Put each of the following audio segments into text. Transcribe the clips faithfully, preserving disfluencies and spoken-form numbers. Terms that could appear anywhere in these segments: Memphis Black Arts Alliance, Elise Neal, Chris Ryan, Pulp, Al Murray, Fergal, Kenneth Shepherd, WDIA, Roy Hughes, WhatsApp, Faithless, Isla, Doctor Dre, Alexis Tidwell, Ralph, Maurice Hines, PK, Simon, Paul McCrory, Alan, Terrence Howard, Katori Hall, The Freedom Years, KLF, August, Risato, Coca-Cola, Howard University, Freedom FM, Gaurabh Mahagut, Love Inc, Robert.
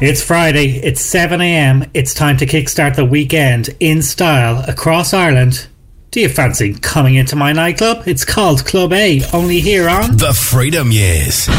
It's Friday, it's seven a.m, it's time to kickstart the weekend in style across Ireland. Do you fancy coming into my nightclub? It's called Club A, only here on The Freedom Years.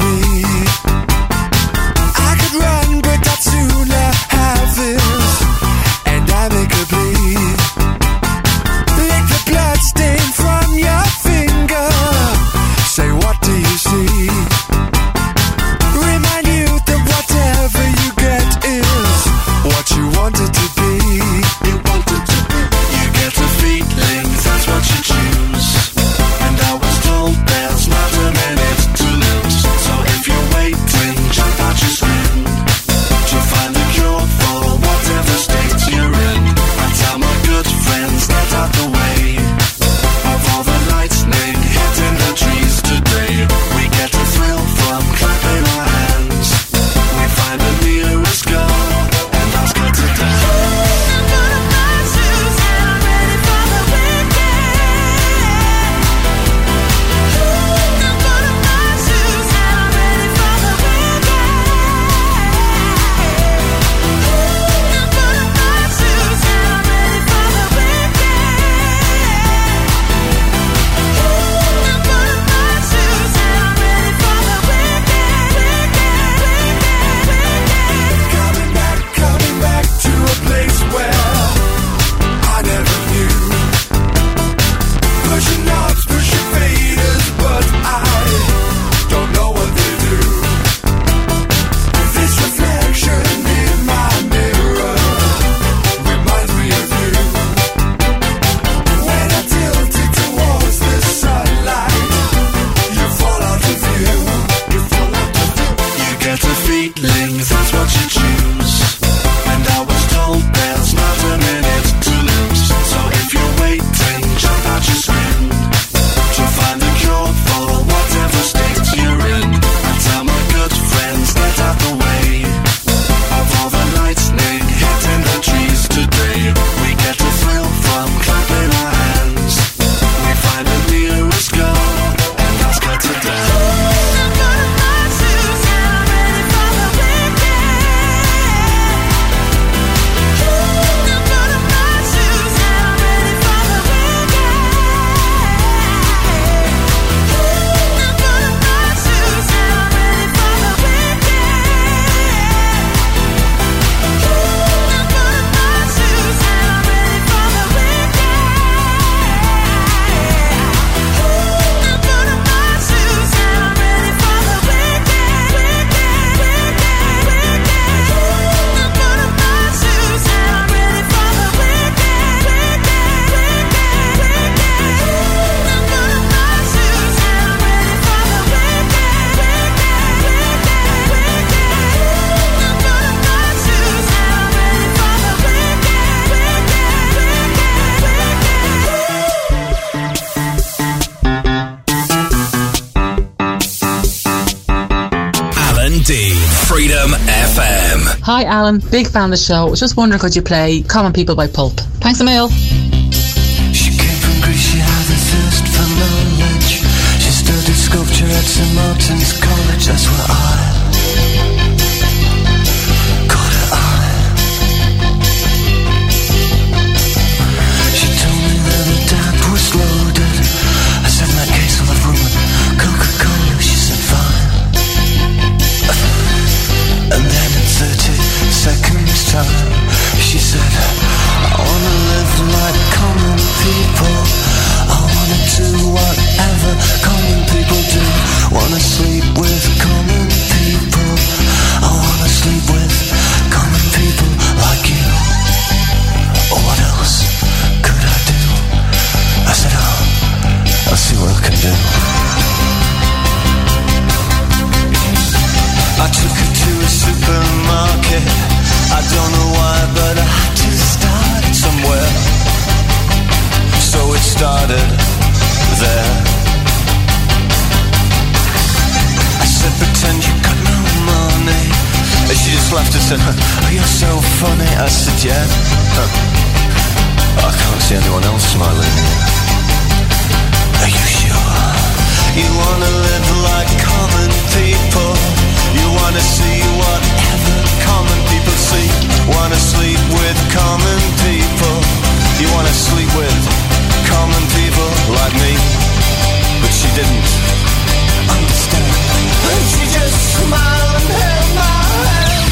me. I could run, but I'd sooner have this, and I make a bleed. Lick the blood stain from your finger. Say, what do you see? Remind you that whatever you get is what you wanted to be. You wanted to be. You get a feeling, that's what you choose. There's nothing Hi Alan, big fan of the show. I was just wondering, could you play Common People by Pulp? Thanks a mil. She came from Greece, she had a thirst for knowledge. She studied sculpture at Saint Martin's College. That's where I caught her eye. She told me that her dad was loaded. I said, in that case, I'll have rum and Coca-Cola. She said, fine. And then in thirty seconds time, she said, I wanna live like common people. I wanna do whatever common people do. Wanna sleep with common people. I wanna sleep with common people like you. What else could I do? I said, oh, I'll see what I can do. I took her to a supermarket. I don't know why, but I had to start somewhere. So it started there. I said, pretend you got no money. And she just laughed and said, oh, you're so funny. I said, yeah. Oh, I can't see anyone else smiling. Are you sure? You wanna live like common people. You wanna see whatever common people see. Wanna sleep with common people. You wanna sleep with common people like me. But she didn't understand. And she just smiled and held my hand.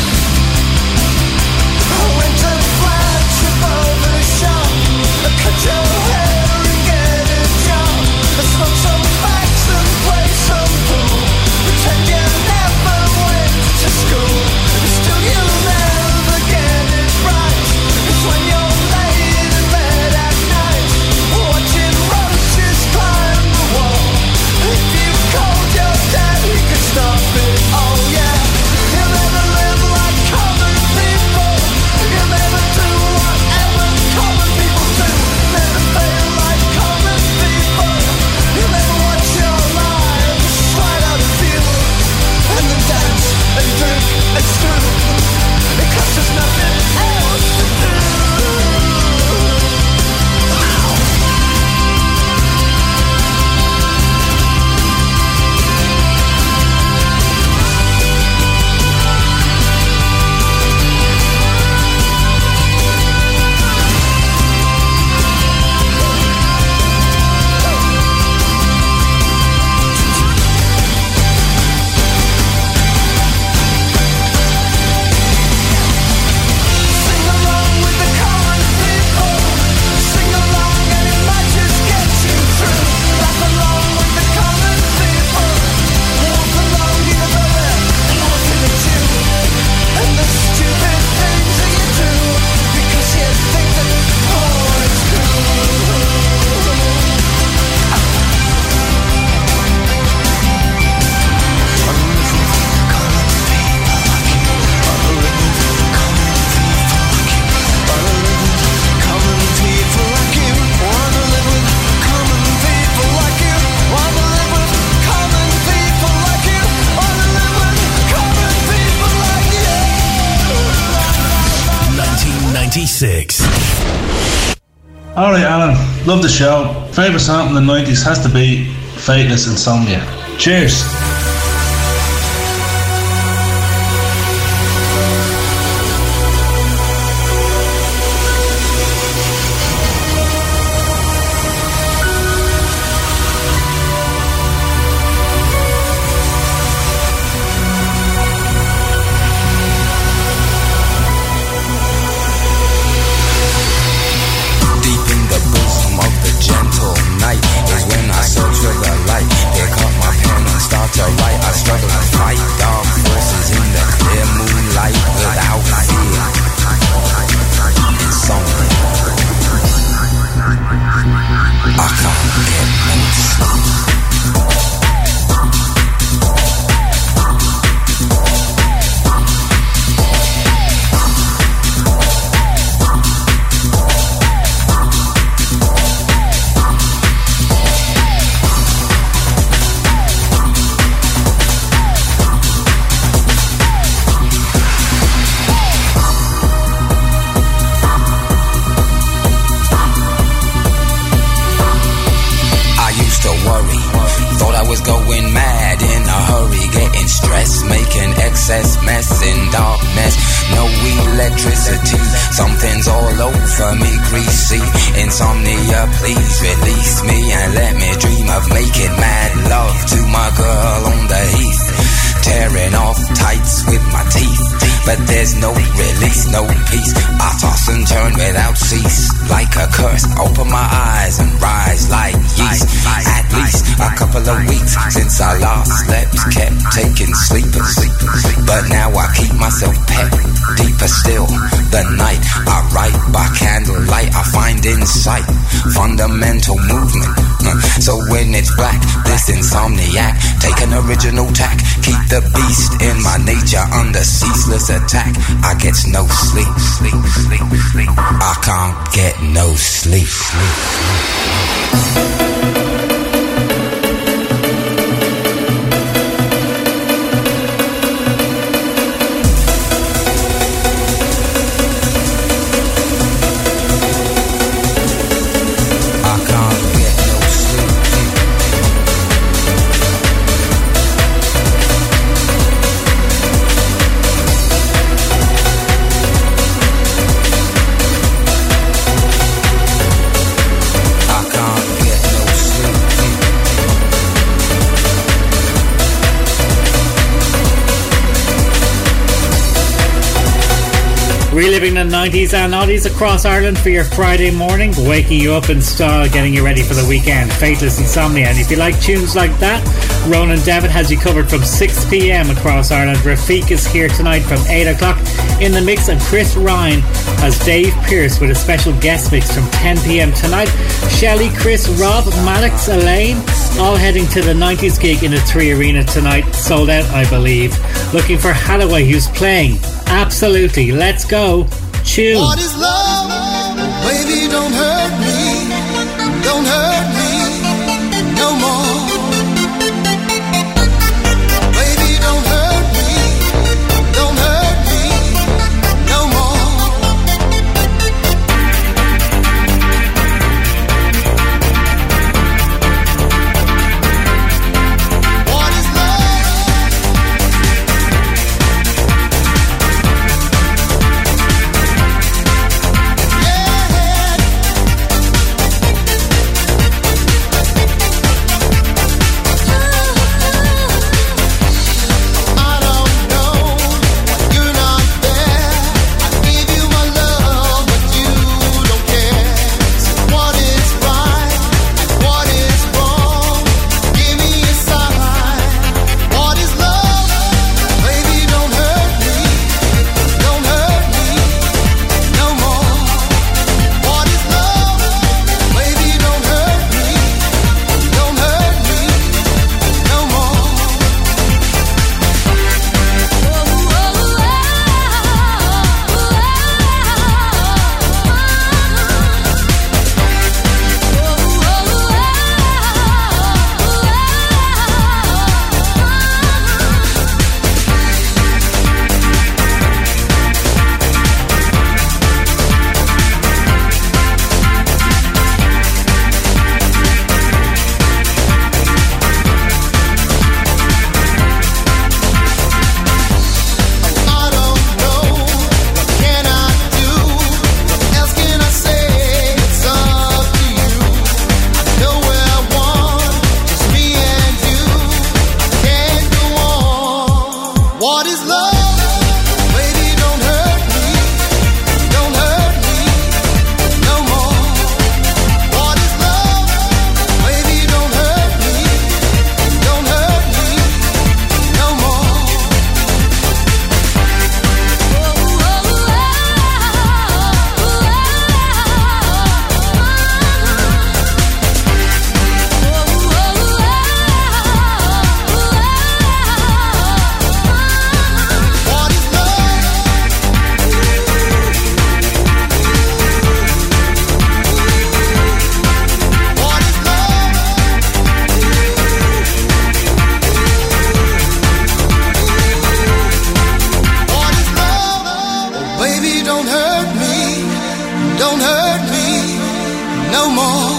I went to flash above the shop. I cut your hair and get a job. I smoked some facts and played some pool. Pretend you never went to school. But still you never get it right. It's when you're love the show. Favourite song from the nineties has to be Faithless, Insomnia. Cheers. was going mad in a hurry, getting stressed, making excess mess in darkness. No electricity, something's all over me, greasy insomnia. Please release me and let me dream of making mad love to my girl on the heath, tearing off tights with my teeth. But there's no release, no peace. I toss and turn without cease, like a curse. Open my eyes and rise like yeast. At least a couple of weeks since I last slept, kept taking sleepers, but now I keep myself pet. Deeper still, the night I write by candlelight. I find insight, fundamental movement. So when it's black, this insomniac, take an original tack. Keep the beast in my nature under ceaseless attack. I get no sleep, sleep, sleep, sleep. I can't get no sleep, sleep, sleep. Reliving the nineties and oddies across Ireland for your Friday morning, waking you up in style, getting you ready for the weekend. Faithless, Insomnia. And if you like tunes like that, Ronan Devitt has you covered from six p.m. across Ireland. Rafik is here tonight from eight o'clock in the mix, and Chris Ryan as Dave Pearce with a special guest mix from ten p.m. tonight. Shelley, Chris, Rob, Maddox, Elaine, all heading to the nineties gig in the Three Arena tonight. Sold out, I believe. Looking for Hallaway, who's playing Absolutely. Let's go. Chew. What is love? Baby, don't hurt me. Don't hurt me no more. Baby, don't hurt me. Don't hurt me no more. What is love? No more.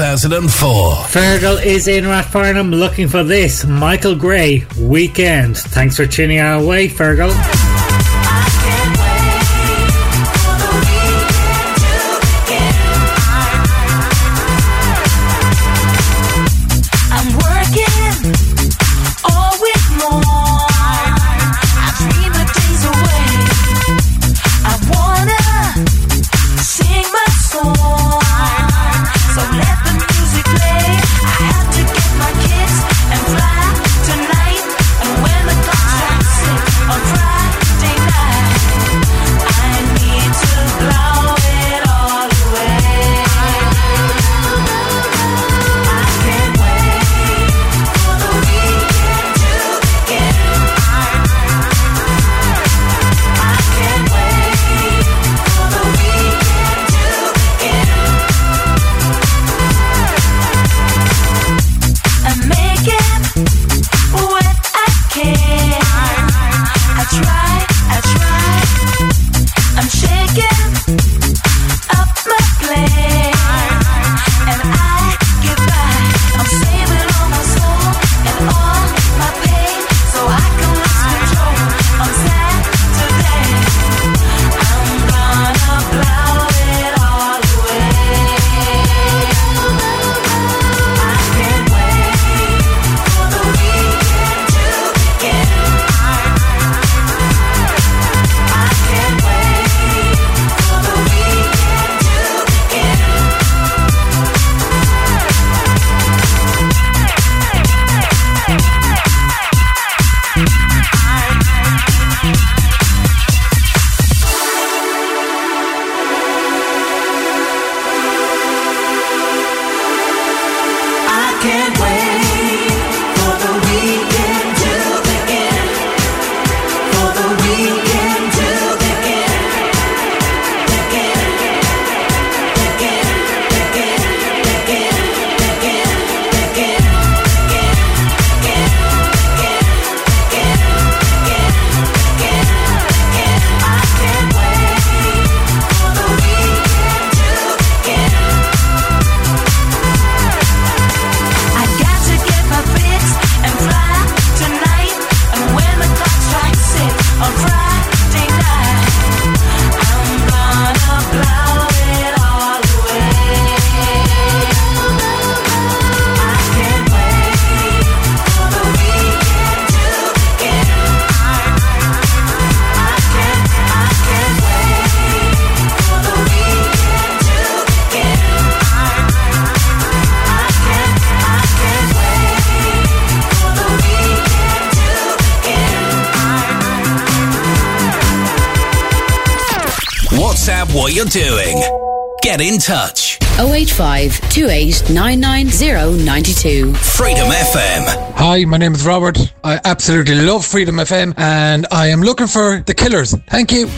two thousand four. Fergal is in Rathfarnham looking for this Michael Gray Weekend. Thanks for tuning our way, Fergal. Doing. Get in touch. oh eight five, two eight nine nine, oh nine two. Freedom F M. Hi, my name is Robert. I absolutely love Freedom F M and I am looking for The Killers. Thank you.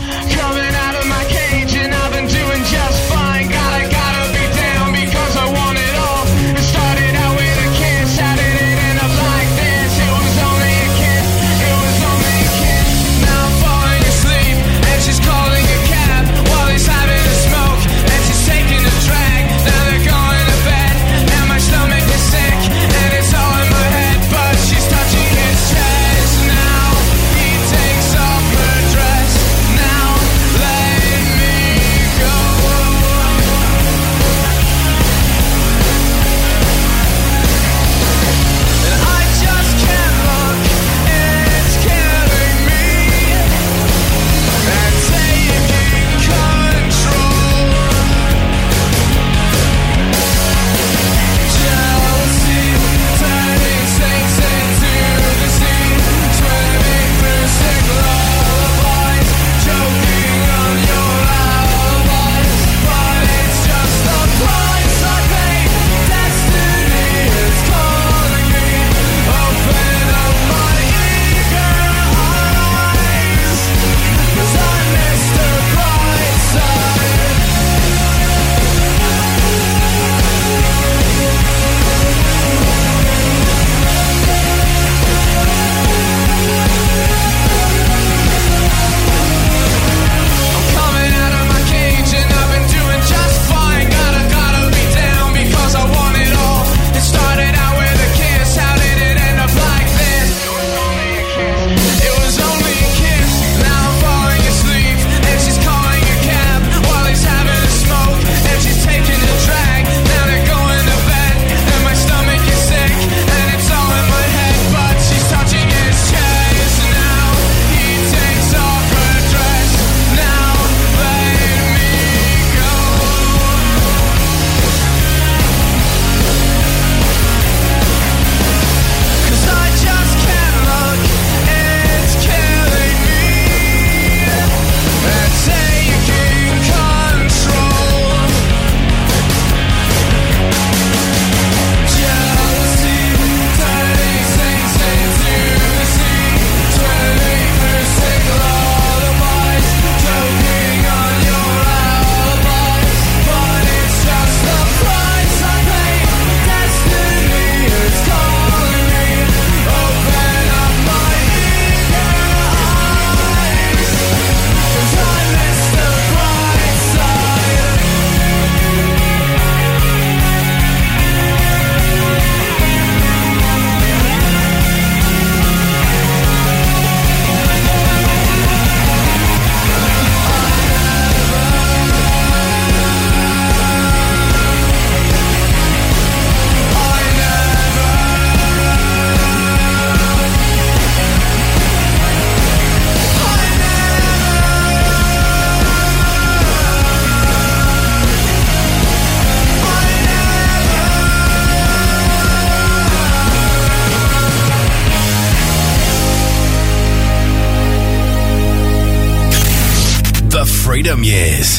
The Freedom Years.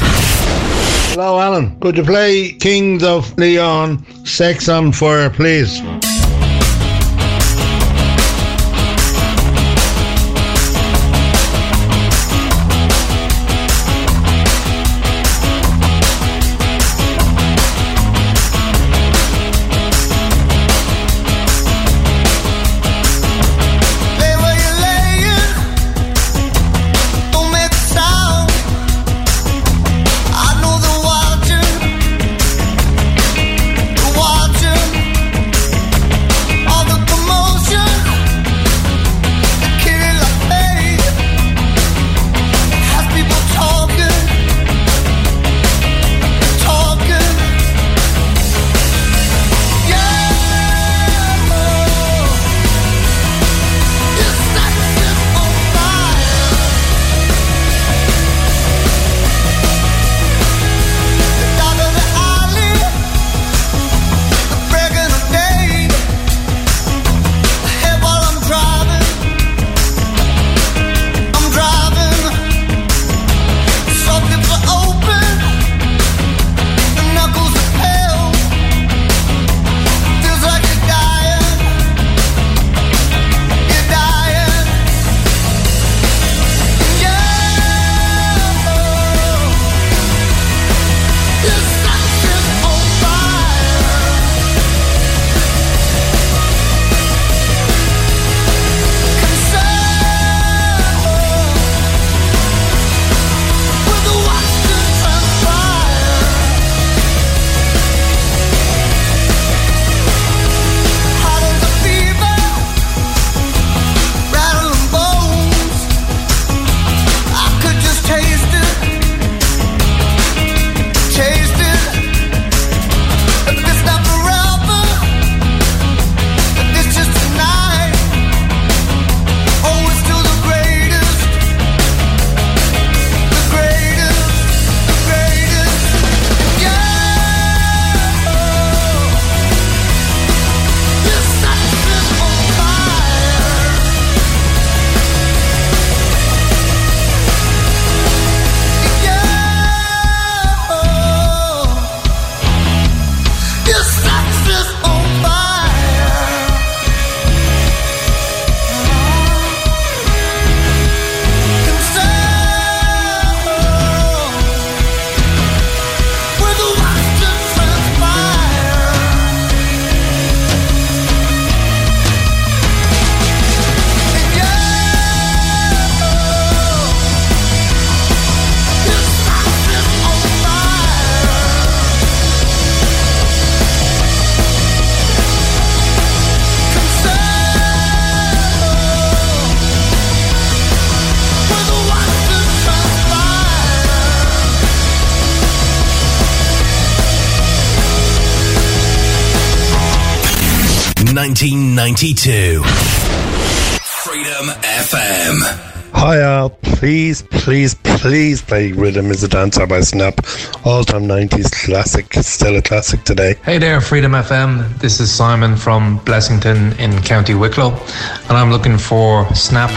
Hello, Alan. Could you play Kings of Leon, Sex on Fire, please? nineteen ninety-two. Freedom F M. Hi Al, please, please, please play Rhythm is a Dancer by Snap. All-time nineties classic, still a classic today. Hey there, Freedom F M. This is Simon from Blessington in County Wicklow, and I'm looking for Snap.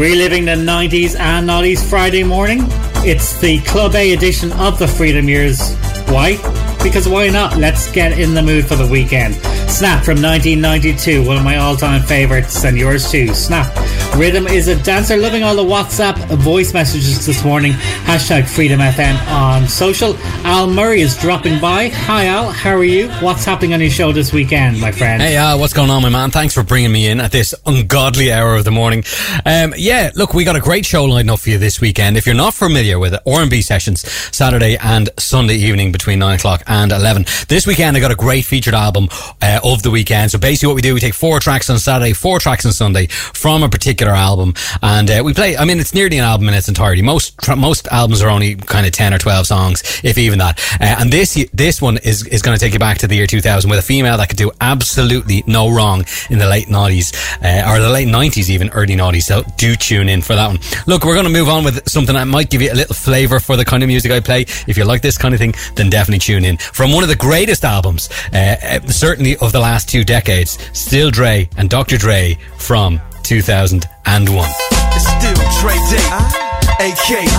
Reliving the nineties and noughties Friday morning? It's the Club A edition of the Freedom Years. Why? Because why not? Let's get in the mood for the weekend. Snap from nineteen ninety-two, one of my all-time favourites, and yours too. Snap. Rhythm is a dancer. Loving all the WhatsApp voice messages this morning. Hashtag FreedomFM on social. Al Murray is dropping by. Hi Al, how are you? What's happening on your show this weekend, my friend? Hey Al, what's going on, my man? Thanks for bringing me in at this ungodly hour of the morning. Um, yeah, look, we got a great show lined up for you this weekend. If you're not familiar with it, R and B sessions Saturday and Sunday evening between nine o'clock and eleven. This weekend I got a great featured album uh, of the weekend. So basically what we do, we take four tracks on Saturday, four tracks on Sunday from a particular album, and uh, we play, I mean, it's nearly an album in its entirety. Most tra- most albums are only kind of ten or twelve songs, if even that, uh, and this this one is, is going to take you back to the year two thousand with a female that could do absolutely no wrong in the late noughties, uh, or the late nineties even, early noughties, so do tune in for that one. Look, we're going to move on with something that might give you a little flavour for the kind of music I play. If you like this kind of thing, then definitely tune in. From one of the greatest albums, uh, certainly of the last two decades, still Dre and Doctor Dre from two thousand one. It's still Dre Day, uh, A K uh,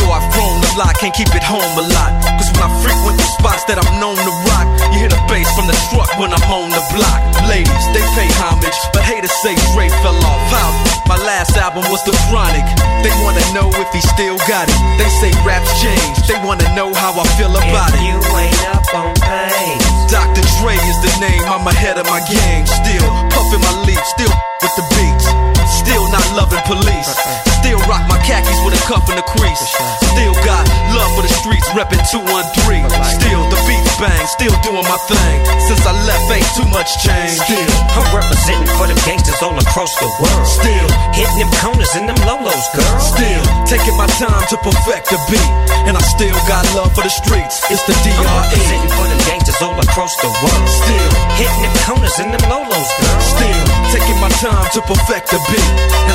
though I've grown a lot, can't keep it home a lot. Cause when I frequent the spots that I'm known to rock, you hear the bass from the truck when I'm on the block. Ladies, they pay homage, but haters say Dre fell off. How? My last album was The Chronic. They wanna know if he still got it. They say raps changed, they wanna know how I feel about if it. You ain't up on pain. Doctor Dre is the name, I'm ahead of my game. Still puffin' my leaf, still with the beats. Still not loving police. Still rock my khakis with a cuff and a crease. Still got love for the streets, reppin' two one three. Still the beats bang, still doing my thing. Since I left, ain't too much change. Still, I'm representing for the gangsters all across the world. Still, hitting them corners and them lolos, girl. Still, taking my time to perfect the beat. And I still got love for the streets, it's the D R E. I'm representing for the gangsters all across the world. Still, hitting them corners and them lolos, girl. Still, taking my time to perfect the beat. And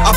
I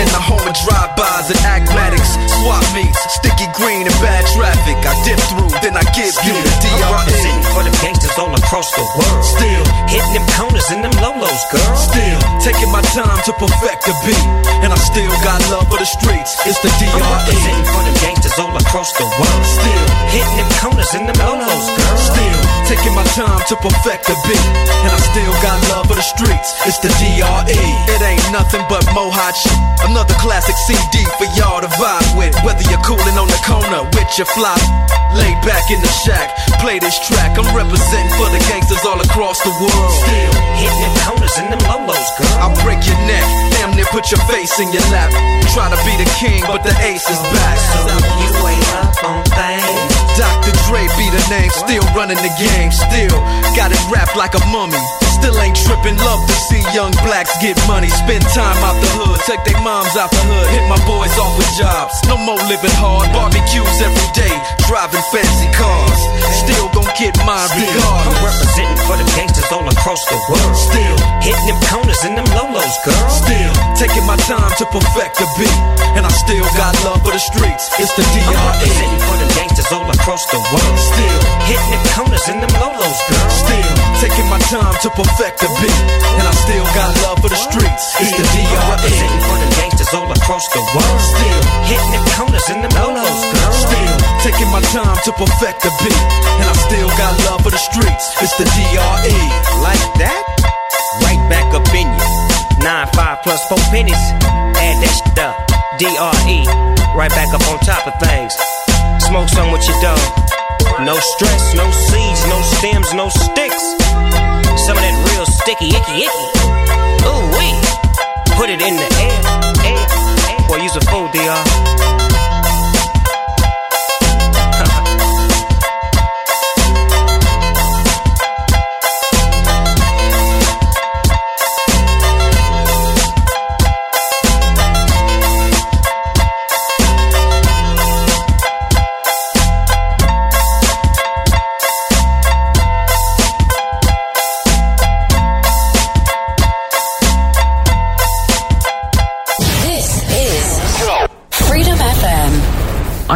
In the home of drive-bys and acmatics. Swap meets, sticky green and bad traffic. I dip through, then I give still, you the D R E. I'm representing for them gangsters all across the world. Still, hitting them corners and them lolos, girl. Still, taking my time to perfect the beat. And I still got love for the streets, it's the D R E. I'm representing for them gangsters all across the world. Still, hitting them corners in them lolos, girl. Still, taking my time to perfect the beat. And I still got love for the streets, it's the D R E. It ain't nothing but mohawk shit. Another classic C D for y'all to vibe with. Whether you're cooling on the corner with your flop, laid back in the shack, play this track. I'm representing for the gangsters all across the world. Still, hitting them corners in them lolos, girl. I'll break your neck, damn near put your face in your lap. Try to be the king, but the ace is back. So you ain't up on things. Doctor Dre be the name, still running the game. Still got it wrapped like a mummy. Still ain't tripping, love to see young blacks get money. Spend time out the hood, take they moms out the hood. Hit my boys off with jobs, no more living hard. Barbecues every day, driving fancy cars. Still gon' get my regard. I'm representing for the gangsters all across the world. Still hitting them corners and them lolos, girl. Still taking my time to perfect the beat. And I still got love for the streets, it's the D R E. I'm representing for them gangsters all across the world. Still hitting them corners and them lolos, girl. Still taking my time to perfect the beat. And I still got love for the streets, it's the D R E. I'm representing for them gangsters all across the world. Still hitting them corners and them lolos, girl. Still taking my time to perfect the beat. And I still got love for the streets, it's the D R E. Like that? Right back up in you. Nine five plus four pennies, add that shit up, D R E. Right back up on top of things. Smoke some with your dog. No stress, no seeds, no stems, no sticks. Some of that real sticky, icky, icky. Ooh wee, put it in the air, air, air. Boy, you's a fool, D R.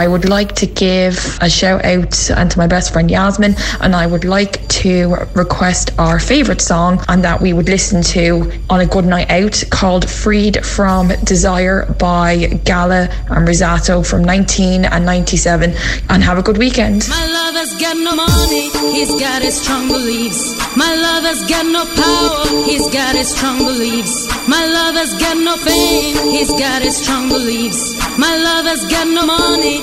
I would like to give a shout out and to my best friend Yasmin, and I would like to request our favourite song and that we would listen to on a good night out, called Freed From Desire by Gala and Risato from nineteen ninety-seven, and have a good weekend. My lover's got no money, he's got his strong beliefs. My lover's got no power, he's got his strong beliefs. My lover's got no fame, he's got his strong beliefs. My lover's got no money,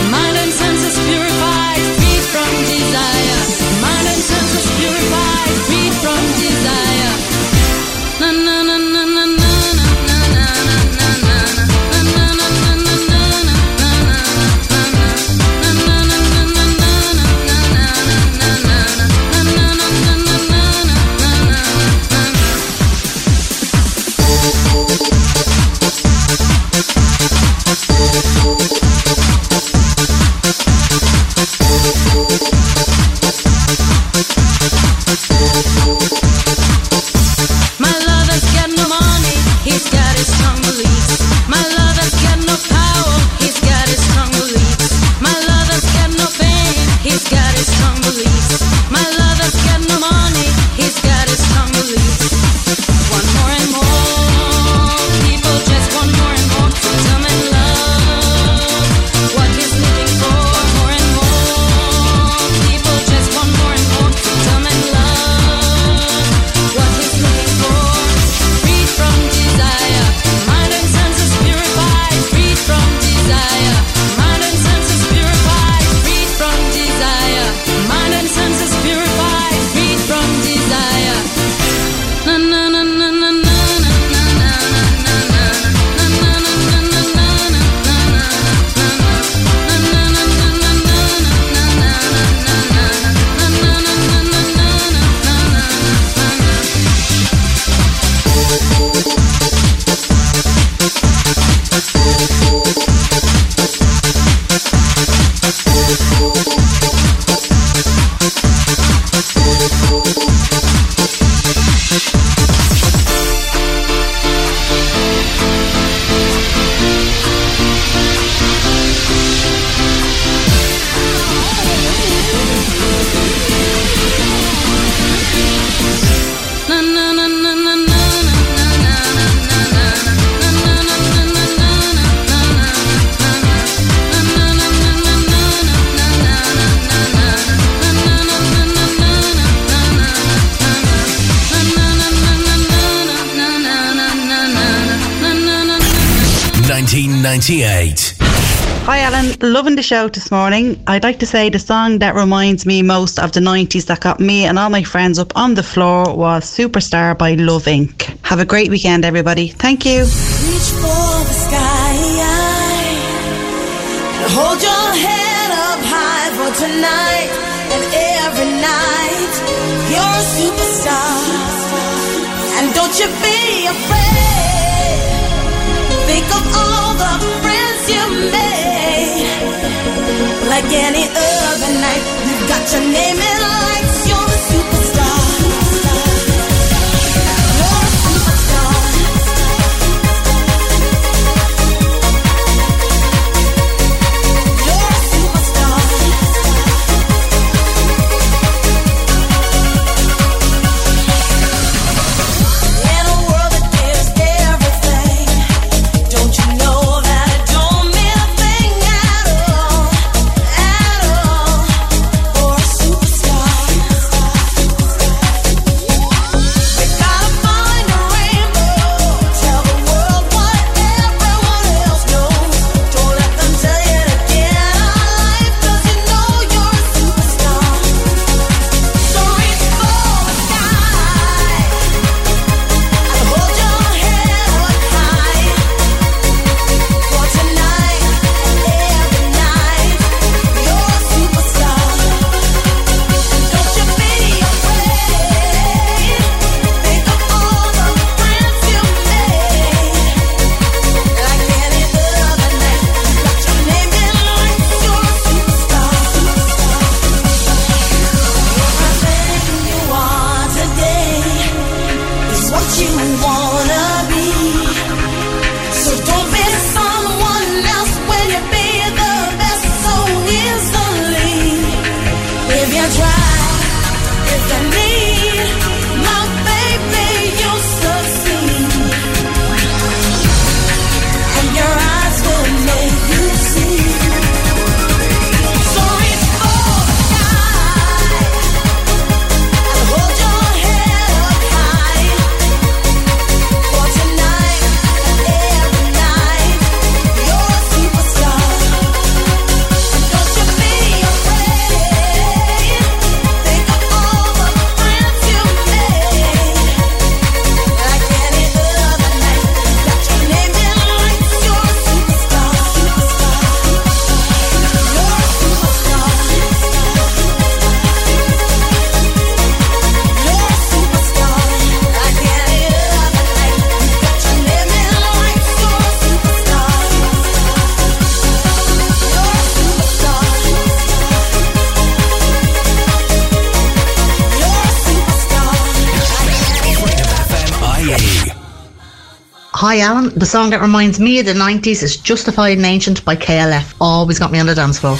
mind and senses purified. Freed from desire, mind and senses purified. Freed from desire. Na na na na na na. Hi Alan, loving the show this morning. I'd like to say the song that reminds me most of the nineties that got me and all my friends up on the floor was Superstar by Love Incorporated. Have a great weekend everybody. Thank you. Reach for the sky and hold your head up high for tonight and every night. You're a superstar and don't you be afraid. Think of all friends you made, like any other night, you've got your name in lights, you're a superstar, you're a superstar, you're a superstar, you're a superstar. In a world that gives everything, don't you know? All, for a superstar. Hi Alan, the song that reminds me of the nineties is Justified and Ancient by K L F. Always got me on the dance floor.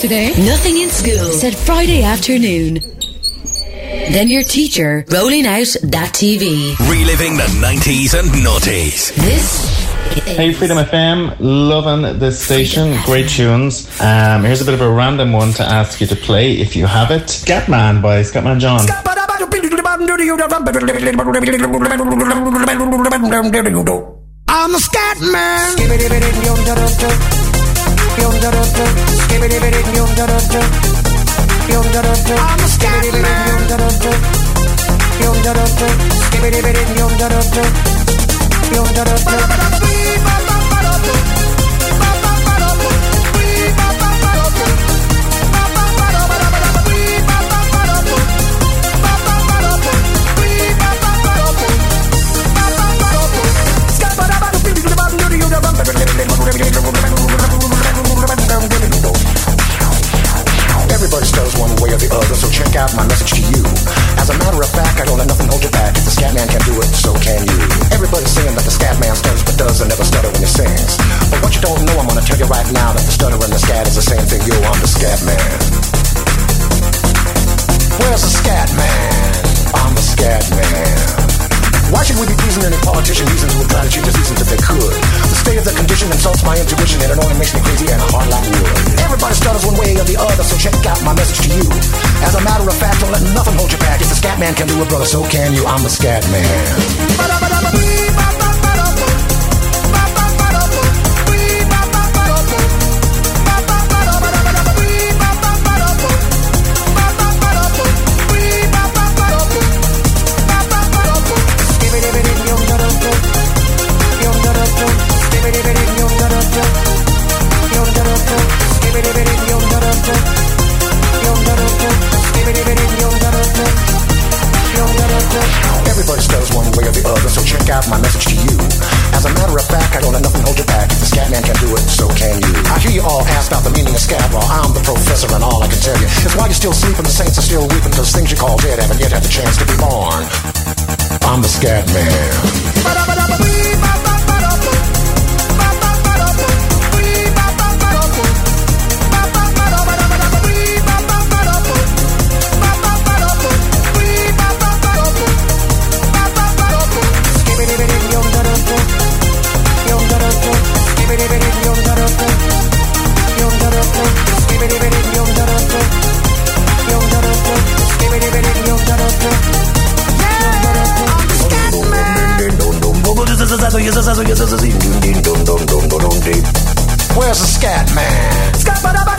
Today. Nothing in school, said Friday afternoon. Then your teacher rolling out that T V. Reliving the nineties and noughties. This Hey Freedom F M, loving this station, great tunes. Um, here's a bit of a random one to ask you to play if you have it. Scatman by Scatman John. I'm a Scatman. Everybody stutters one way or the other, so check out my message to you. As a matter of fact, I don't let nothing hold you back. If the Scatman can do it, so can you. Everybody's saying that the Scatman stutters but does and never stutter when he sings. But what you don't know, I'm gonna tell you right now, that the stutter and the scat is the same thing. Yo, I'm the Scatman. Where's the Scatman? I'm the Scatman. Why should we be pleasing any politician reasons who would try to cheat the seasons if they could? The state of the condition insults my intuition, and it only makes me crazy and hard like wood. Everybody stutters one way or the other, so check out my message to you. As a matter of fact, don't let nothing hold you back. If the Scatman can do it, brother, so can you. I'm the Scatman. Everybody stutters one way or the other, so check out my message to you. As a matter of fact, I don't let nothing hold you back. If the Scatman can do it, so can you. I hear you all ask about the meaning of scat. Well, I'm the professor and all I can tell you is why you're still sleeping, the saints are still weeping, cause things you call dead haven't yet had the chance to be born. I'm the Scatman. Where's the Scatman? I'm the Scatman.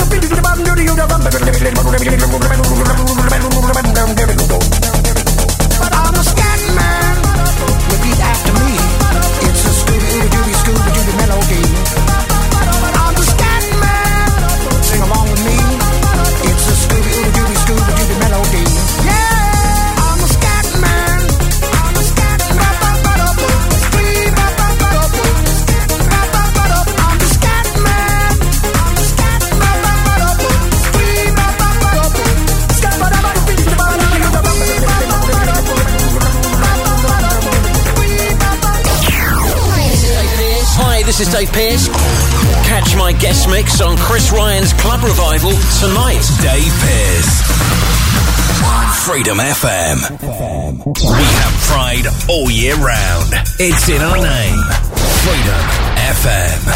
Repeat after me. It's a Scooby Dooby Scooby Dooby melody. I'm the Scatman. Sing along with me. It's a Scooby Dooby Scooby Dooby melody. Yeah, I'm the Scatman. I'm the Scatman. This is Dave Pearce. Catch my guest mix on Chris Ryan's Club Revival tonight. Dave Pearce. Freedom F M. F M. We have pride all year round. It's in our name. Freedom F M.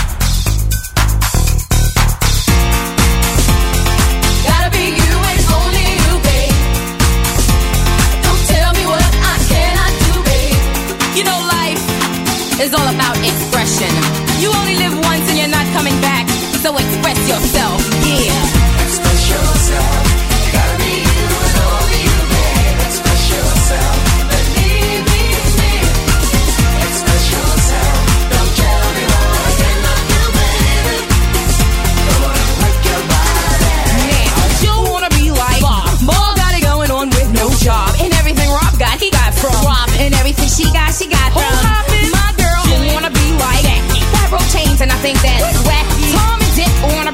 It's all about expression. You only live once and you're not coming back, so express yourself, yeah. Express yourself. You gotta be you and only you, babe. Express yourself. Believe me, babe. Express yourself. Don't tell me what I cannot do, baby. Don't wanna work your body. Now, you wanna be like Bob. Ball got it going on with no job. And everything Rob got, he got from Rob. And everything she got, she got from Rob. And I think that's wacky. Tom and Dick on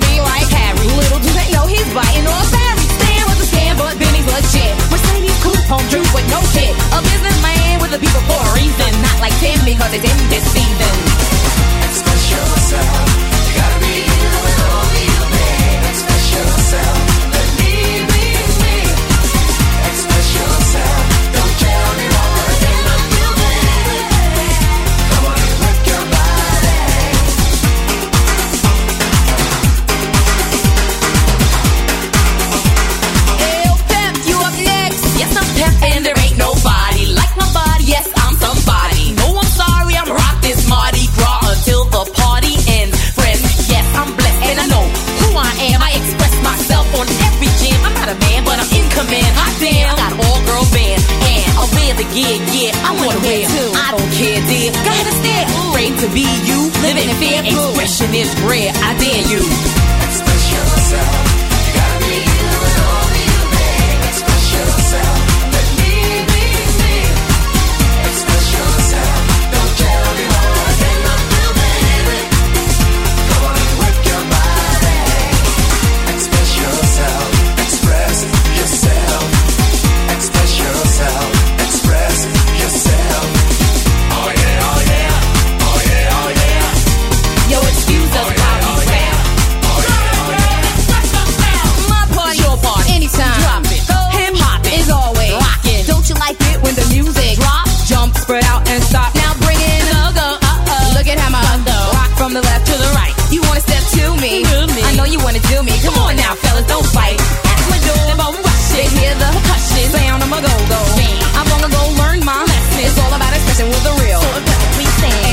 living in fear. Expression is rare, I dare you. Express yourself. You gotta be you and only you, babe. Express yourself. Let me be me. Express yourself. Don't tell me more than I feel, baby. Go on and work your body. Express yourself. Express yourself. Express yourself. Express yourself. Oh yeah, oh yeah. Yo, excuse us while we rap. My party, your party, anytime. Drop it, hip hop is always rockin'. Don't you like it when the music drop? Jump, spread out and stop. Now bring in the go. Uh oh, look at how my thunder rock from the left to the right. You wanna step to me? I know you wanna do me. Come on now, fellas, don't fight. At my door, I'm on rush it. Hear the percussion sound on my go go. I'm gonna go learn my lesson. It's all about expression with the real. So if that's what we stand.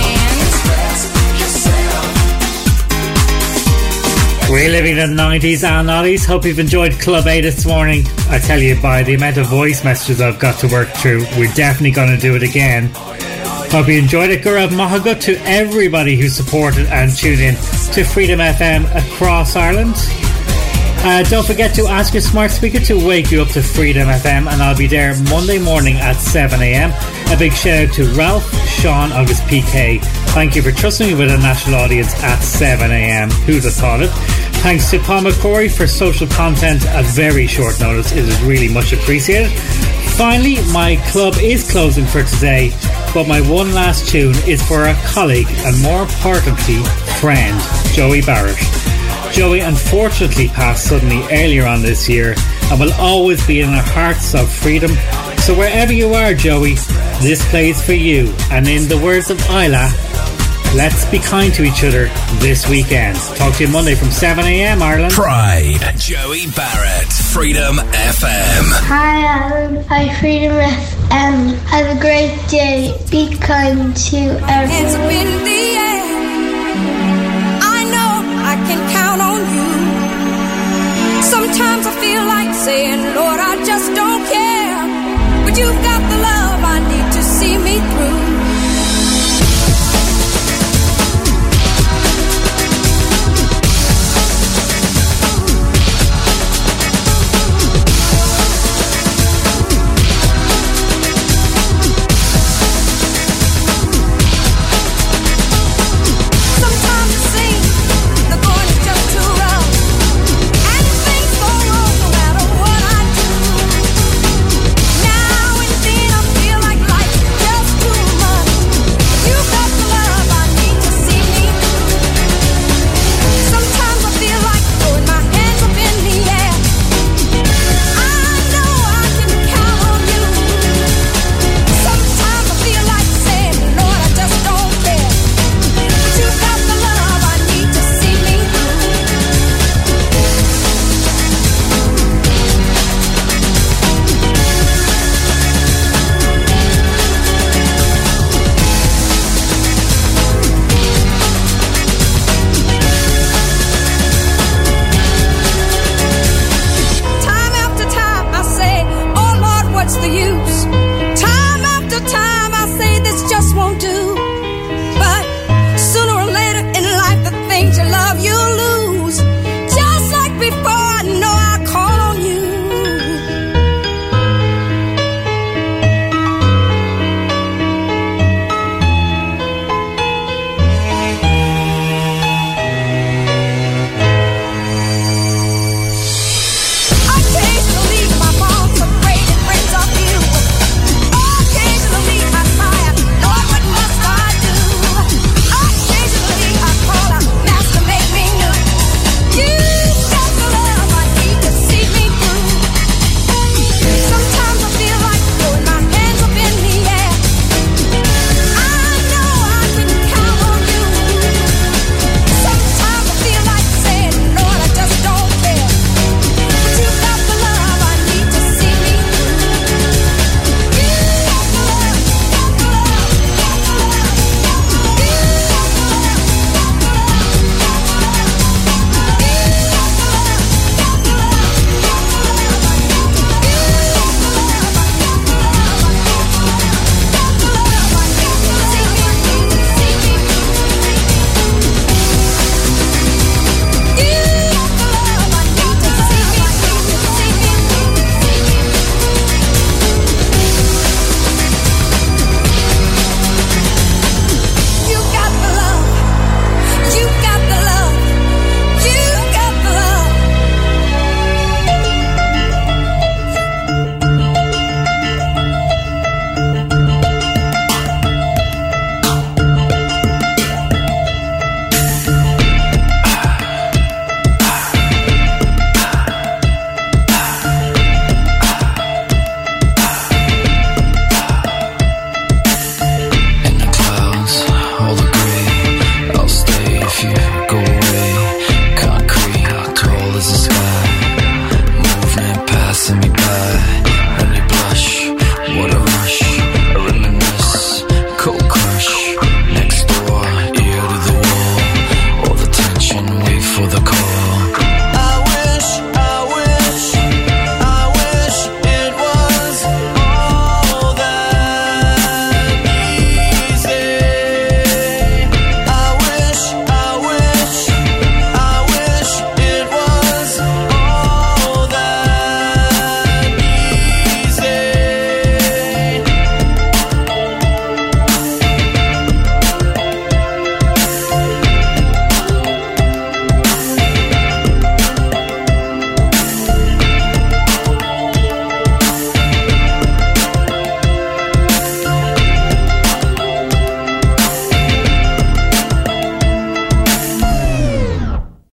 We're living in the nineties and noughties. Hope you've enjoyed Club A this morning. I tell you, by the amount of voice messages I've got to work through, we're definitely going to do it again. Hope you enjoyed it. Gaurabh Mahagut to everybody who supported and tuned in to Freedom F M across Ireland. Uh, don't forget to ask your smart speaker to wake you up to Freedom F M, and I'll be there Monday morning at seven a.m. A big shout out to Ralph, Sean, August P K. Thank you for trusting me with a national audience at seven a.m. Who'd have thought it? Thanks to Paul McCrory for social content at very short notice. It is really much appreciated. Finally, my club is closing for today, but my one last tune is for a colleague and, more importantly, friend, Joey Barrett. Joey unfortunately passed suddenly earlier on this year and will always be in our hearts of freedom. So wherever you are, Joey, this plays for you. And in the words of Isla, let's be kind to each other this weekend. Talk to you Monday from seven a.m. Ireland. Pride. Joey Barrett, Freedom F M. Hi, Alan. Hi, Freedom F M. Have a great day. Be kind to everyone. It's been the end. I know I can count on you. Sometimes I feel like saying, Lord, I just don't care. But you've got the love I need to see me through. You